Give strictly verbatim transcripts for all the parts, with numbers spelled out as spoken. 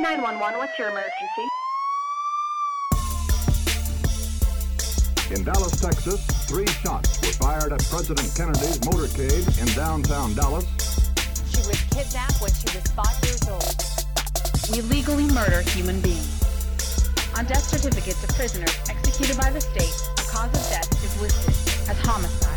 nine one one, what's your emergency? In Dallas, Texas, three shots were fired at President Kennedy's motorcade in downtown Dallas. She was kidnapped when she was five years old. We legally murder human beings. On death certificates of prisoners executed by the state, the cause of death is listed as homicide.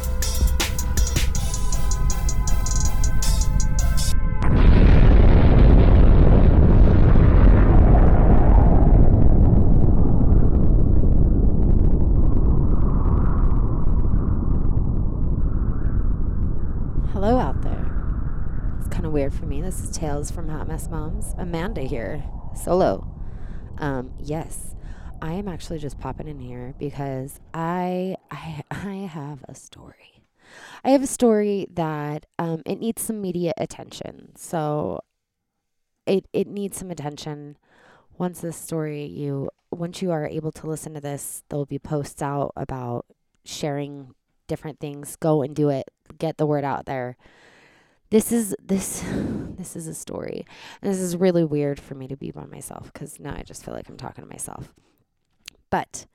Hello out there. It's kind of weird for me. This is Tales from Hot Mess Moms. Amanda here, solo. Um, yes, I am actually just popping in here because I I, I have a story. I have a story that um, it needs some media attention. So it it needs some attention. Once this story, you once you are able to listen to this, there will be posts out about sharing different things. Go and do it. Get the word out there. This is this this is a story. And this is really weird for me to be by myself because now I just feel like I'm talking to myself. But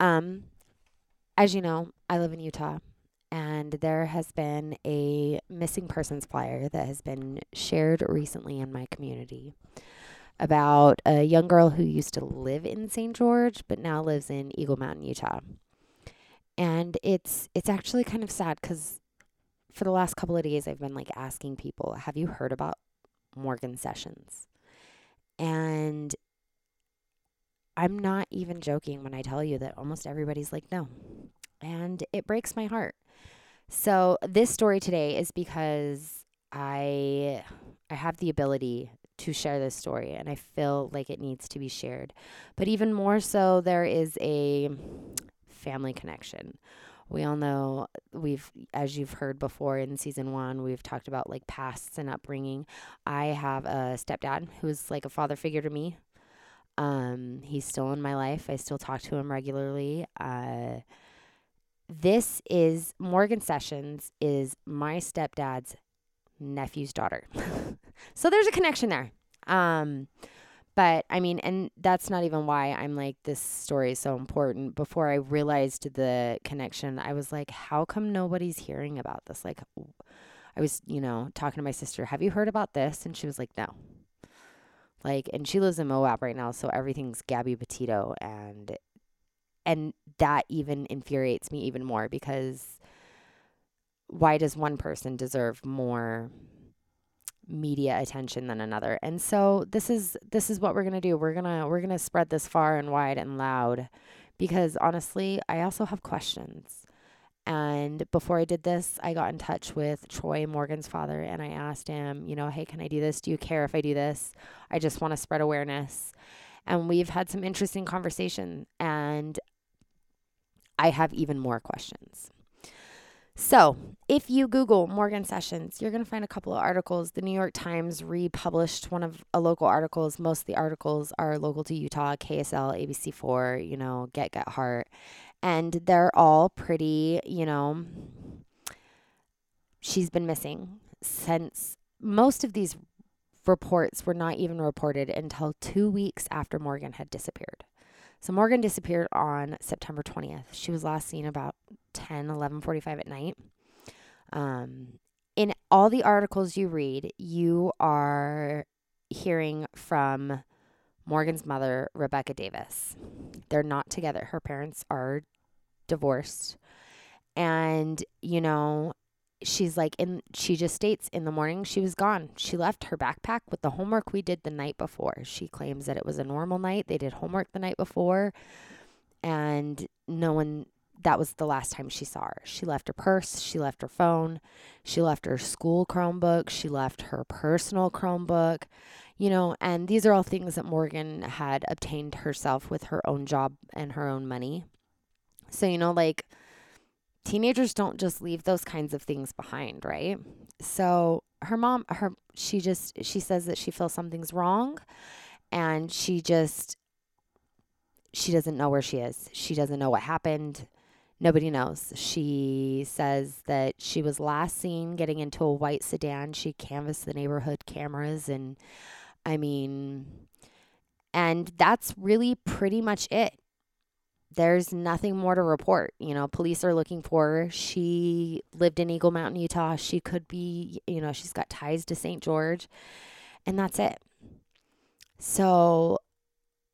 um, as you know, I live in Utah, and there has been a missing persons flyer that has been shared recently in my community about a young girl who used to live in Saint George but now lives in Eagle Mountain, Utah. And it's it's actually kind of sad because for the last couple of days, I've been like asking people, have you heard about Morgan Sessions? And I'm not even joking when I tell you that almost everybody's like, no. And it breaks my heart. So this story today is because I I have the ability to share this story, and I feel like it needs to be shared. But even more so, there is a family connection. We all know, we've, as you've heard before in season one, we've talked about like pasts and upbringing. I have a stepdad who's like a father figure to me. Um, he's still in my life. I still talk to him regularly. Uh, this is, Morgan Sessions is my stepdad's nephew's daughter. So there's a connection there. Um, But I mean, and that's not even why I'm like, this story is so important. Before I realized the connection, I was like, how come nobody's hearing about this? Like, I was, you know, talking to my sister, have you heard about this? And she was like, no. Like, and she lives in Moab right now, so everything's Gabby Petito. And, and that even infuriates me even more because why does one person deserve more media attention than another? And so this is this is what we're gonna do. We're gonna we're gonna spread this far and wide and loud because honestly, I also have questions. And before I did this, I got in touch with Troy, Morgan's father, and I asked him, you know, hey, can I do this? Do you care if I do this? I just want to spread awareness. And we've had some interesting conversation, and I have even more questions. So if you Google Morgan Sessions, you're going to find a couple of articles. The New York Times republished one of a local articles. Most of the articles are local to Utah, K S L, A B C four, you know, Get Get Heart. And they're all pretty, you know, she's been missing since most of these reports were not even reported until two weeks after Morgan had disappeared. So Morgan disappeared on September twentieth. She was last seen about ten, eleven forty-five at night. Um, in all the articles you read, you are hearing from Morgan's mother, Rebecca Davis. They're not together. Her parents are divorced. And, you know, she's like, in, she just states in the morning she was gone. She left her backpack with the homework we did the night before. She claims that it was a normal night. They did homework the night before, and no one, that was the last time she saw her. She left her purse. She left her phone. She left her school Chromebook. She left her personal Chromebook, you know, and these are all things that Morgan had obtained herself with her own job and her own money. So, you know, like, teenagers don't just leave those kinds of things behind, right? So her mom, her she just, she says that she feels something's wrong, and she just, she doesn't know where she is. She doesn't know what happened. Nobody knows. She says that she was last seen getting into a white sedan. She canvassed the neighborhood cameras, and I mean, And that's really pretty much it. There's nothing more to report. You know, police are looking for her. She lived in Eagle Mountain, Utah. She could be, you know, she's got ties to Saint George. And that's it. So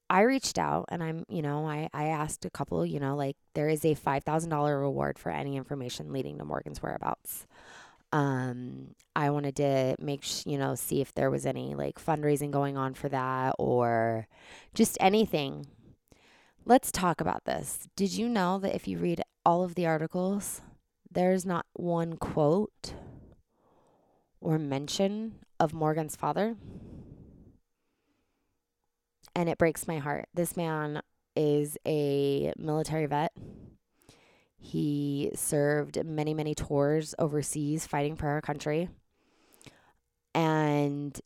I reached out and I'm, you know, I, I asked a couple, you know, like there is a five thousand dollars reward for any information leading to Morgan's whereabouts. Um, I wanted to make, sh- you know, see if there was any like fundraising going on for that or just anything. Let's talk about this. Did you know that if you read all of the articles, there's not one quote or mention of Morgan's father? And it breaks my heart. This man is a military vet. He served many, many tours overseas fighting for our country. And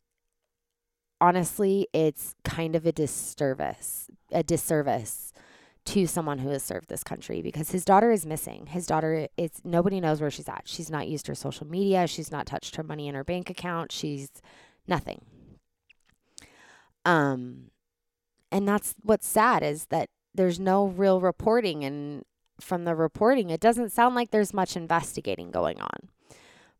honestly, it's kind of a disservice, a disservice to someone who has served this country because his daughter is missing. His daughter, it's nobody knows where she's at. She's not used her social media. She's not touched her money in her bank account. She's nothing. Um, and that's what's sad is that there's no real reporting. And from the reporting, it doesn't sound like there's much investigating going on.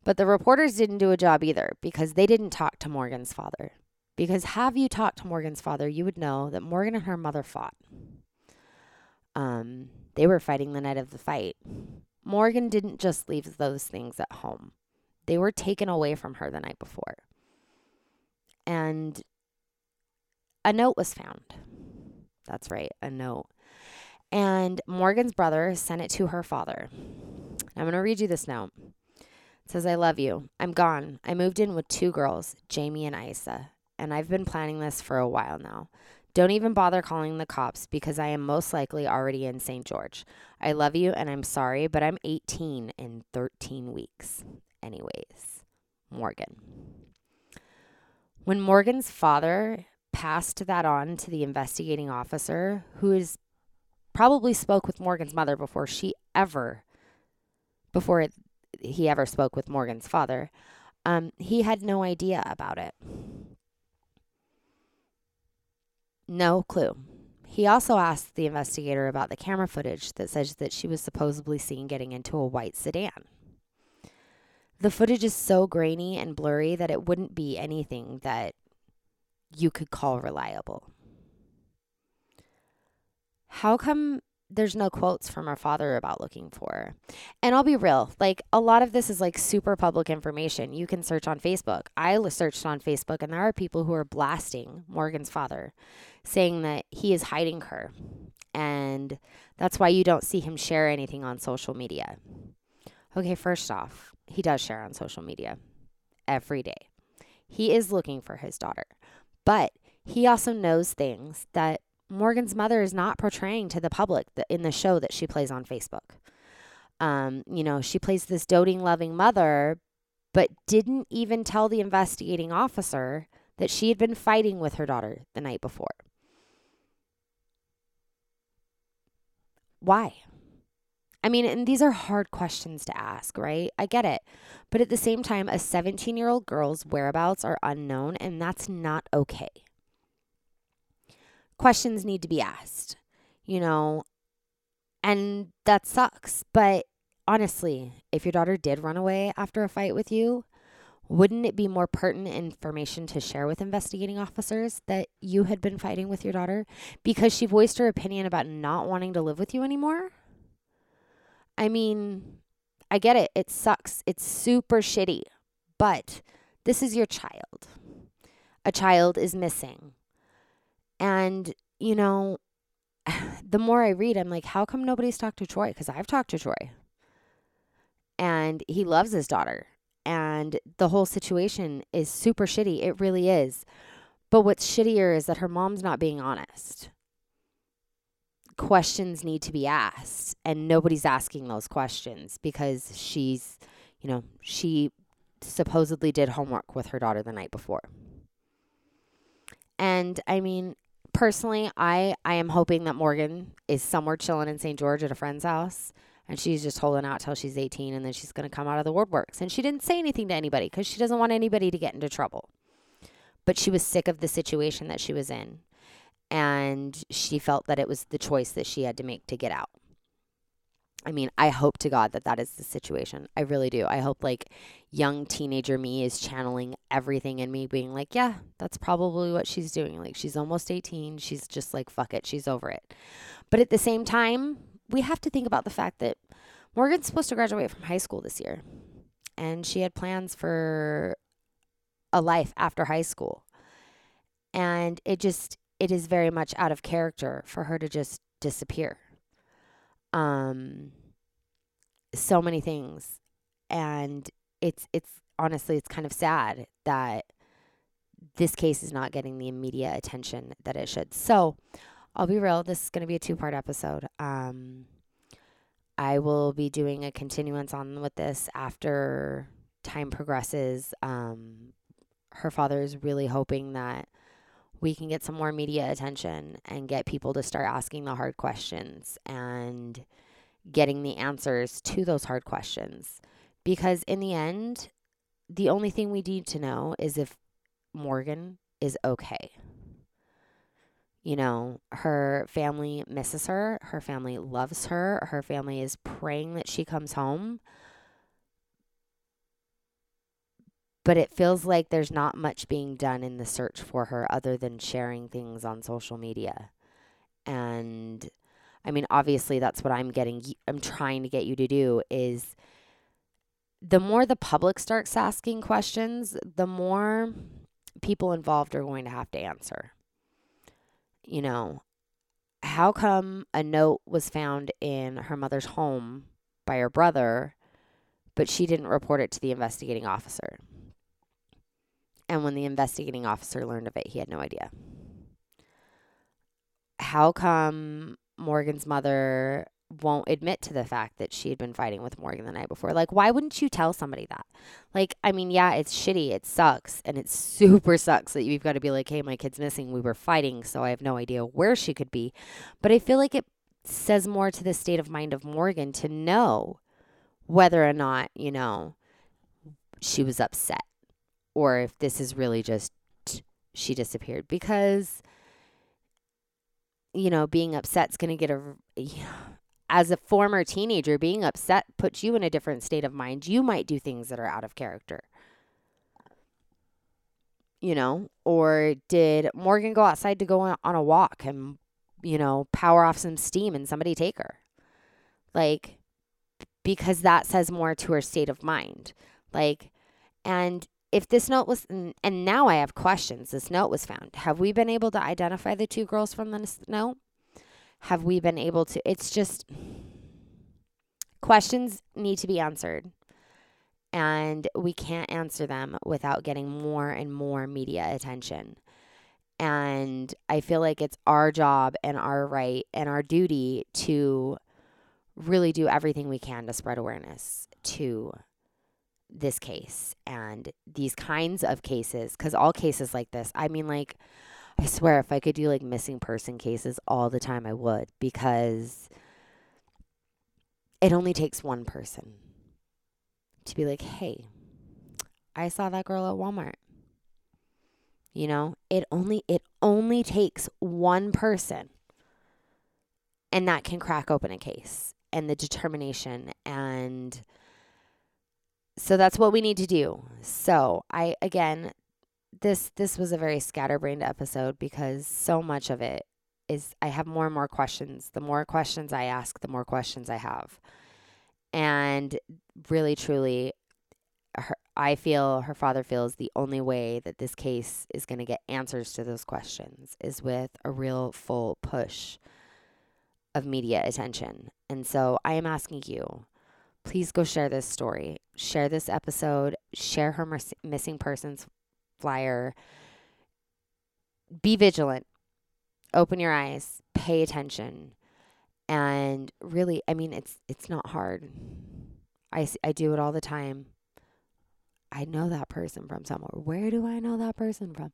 But the reporters didn't do a job either because they didn't talk to Morgan's father. Because have you talked to Morgan's father, you would know that Morgan and her mother fought. Um, they were fighting the night of the fight. Morgan didn't just leave those things at home. They were taken away from her the night before. And a note was found. That's right, a note. And Morgan's brother sent it to her father. I'm going to read you this note. It says, I love you. I'm gone. I moved in with two girls, Jamie and Isa. And I've been planning this for a while now. Don't even bother calling the cops because I am most likely already in Saint George. I love you and I'm sorry, but I'm eighteen in thirteen weeks. Anyways, Morgan. When Morgan's father passed that on to the investigating officer, who is probably spoke with Morgan's mother before she ever, before he ever spoke with Morgan's father, um, he had no idea about it. No clue. He also asked the investigator about the camera footage that says that she was supposedly seen getting into a white sedan. The footage is so grainy and blurry that it wouldn't be anything that you could call reliable. How come there's no quotes from her father about looking for her? And I'll be real, like a lot of this is like super public information. You can search on Facebook. I searched on Facebook and there are people who are blasting Morgan's father saying that he is hiding her. And that's why you don't see him share anything on social media. Okay, first off, he does share on social media every day. He is looking for his daughter. But he also knows things that Morgan's mother is not portraying to the public in the show that she plays on Facebook. Um, you know, she plays this doting, loving mother, but didn't even tell the investigating officer that she had been fighting with her daughter the night before. Why? I mean, and these are hard questions to ask, right? I get it. But at the same time, a seventeen-year-old girl's whereabouts are unknown, and that's not okay. Questions need to be asked, you know, and that sucks. But honestly, if your daughter did run away after a fight with you, wouldn't it be more pertinent information to share with investigating officers that you had been fighting with your daughter because she voiced her opinion about not wanting to live with you anymore? I mean, I get it. It sucks. It's super shitty. But this is your child. A child is missing. And, you know, the more I read, I'm like, how come nobody's talked to Troy? Because I've talked to Troy. And he loves his daughter. And the whole situation is super shitty. It really is. But what's shittier is that her mom's not being honest. Questions need to be asked. And nobody's asking those questions because she's, you know, she supposedly did homework with her daughter the night before. And, I mean, personally, I, I am hoping that Morgan is somewhere chilling in Saint George at a friend's house, and she's just holding out till she's eighteen, and then she's going to come out of the woodworks. And she didn't say anything to anybody because she doesn't want anybody to get into trouble. But she was sick of the situation that she was in. and she felt that it was the choice that she had to make to get out. I mean, I hope to God that that is the situation. I really do. I hope, like, young teenager me is channeling everything in me, being like, yeah, that's probably what she's doing. Like, she's almost eighteen. She's just like, fuck it. She's over it. But at the same time, we have to think about the fact that Morgan's supposed to graduate from high school this year. And she had plans for a life after high school. And it just, it is very much out of character for her to just disappear. Um, so many things. And it's, it's honestly, it's kind of sad that this case is not getting the media attention that it should. So I'll be real. This is going to be a two part episode. Um, I will be doing a continuance on with this after time progresses. Um, her father is really hoping that we can get some more media attention and get people to start asking the hard questions and getting the answers to those hard questions. Because in the end, the only thing we need to know is if Morgan is okay. You know, her family misses her. Her family loves her. Her family is praying that she comes home. But it feels like there's not much being done in the search for her other than sharing things on social media. And, I mean, obviously that's what I'm getting, I'm trying to get you to do is the more the public starts asking questions, the more people involved are going to have to answer. You know, how come a note was found in her mother's home by her brother, but she didn't report it to the investigating officer? And when the investigating officer learned of it, he had no idea. How come Morgan's mother won't admit to the fact that she had been fighting with Morgan the night before? Like, why wouldn't you tell somebody that? Like, I mean, yeah, it's shitty. It sucks. And it super sucks that you've got to be like, hey, my kid's missing. We were fighting, so I have no idea where she could be. But I feel like it says more to the state of mind of Morgan to know whether or not, you know, she was upset. Or if this is really just she disappeared. Because, you know, being upset's going to get a, you know, as a former teenager, being upset puts you in a different state of mind. You might do things that are out of character. You know, or did Morgan go outside to go on, on a walk and, you know, power off some steam and somebody take her? Like, because that says more to her state of mind. Like, and if this note was, and now I have questions, this note was found. Have we been able to identify the two girls from this note? Have we been able to, it's just, questions need to be answered. And we can't answer them without getting more and more media attention. And I feel like it's our job and our right and our duty to really do everything we can to spread awareness to this case and these kinds of cases, because all cases like this, I mean, like, I swear if I could do like missing person cases all the time, I would, because it only takes one person to be like, hey, I saw that girl at Walmart. You know, it only, it only takes one person, and that can crack open a case and the determination. And so that's what we need to do. So I, again, this this was a very scatterbrained episode because so much of it is I have more and more questions. The more questions I ask, the more questions I have. And really, truly, her, I feel, her father feels the only way that this case is going to get answers to those questions is with a real full push of media attention. And so I am asking you, please go share this story. Share this episode. Share her mis- missing persons flyer. Be vigilant. Open your eyes. Pay attention. And really, I mean, it's it's not hard. I, I do it all the time. I know that person from somewhere. Where do I know that person from?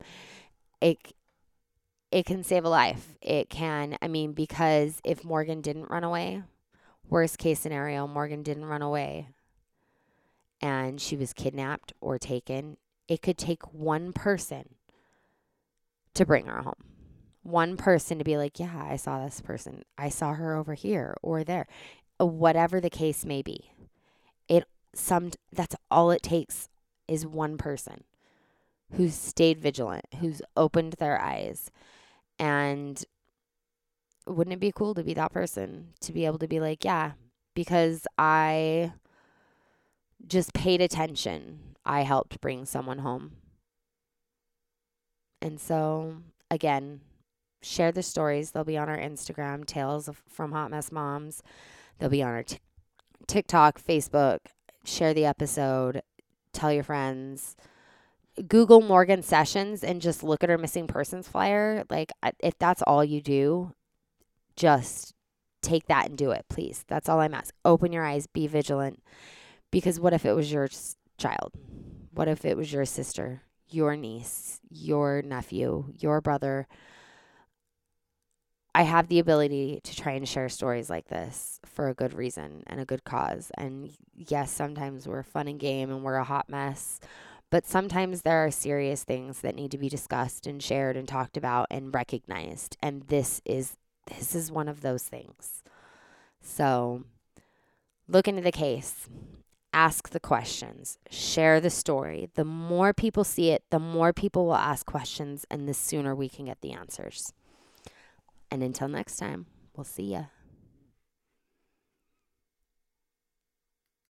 It, it can save a life. It can. I mean, because if Morgan didn't run away, worst case scenario, Morgan didn't run away and she was kidnapped or taken. It could take one person to bring her home. one person to be like, yeah, I saw this person. I saw her over here or there, whatever the case may be. It some that's all it takes is one person who's stayed vigilant, who's opened their eyes. And wouldn't it be cool to be that person, to be able to be like, yeah, because I just paid attention, I helped bring someone home. And so, again, share the stories. They'll be on our Instagram, Tales from Hot Mess Moms. They'll be on our t- TikTok, Facebook. Share the episode. Tell your friends. Google Morgan Sessions and just look at her missing persons flyer. Like, if that's all you do, just take that and do it, please. That's all I'm asking. Open your eyes. Be vigilant. Because what if it was your child? What if it was your sister, your niece, your nephew, your brother? I have the ability to try and share stories like this for a good reason and a good cause. And yes, sometimes we're fun and game and we're a hot mess, but sometimes there are serious things that need to be discussed and shared and talked about and recognized. And this is this is one of those things. So look into the case. Ask the questions. Share the story. The more people see it, the more people will ask questions, and the sooner we can get the answers. And until next time, we'll see ya.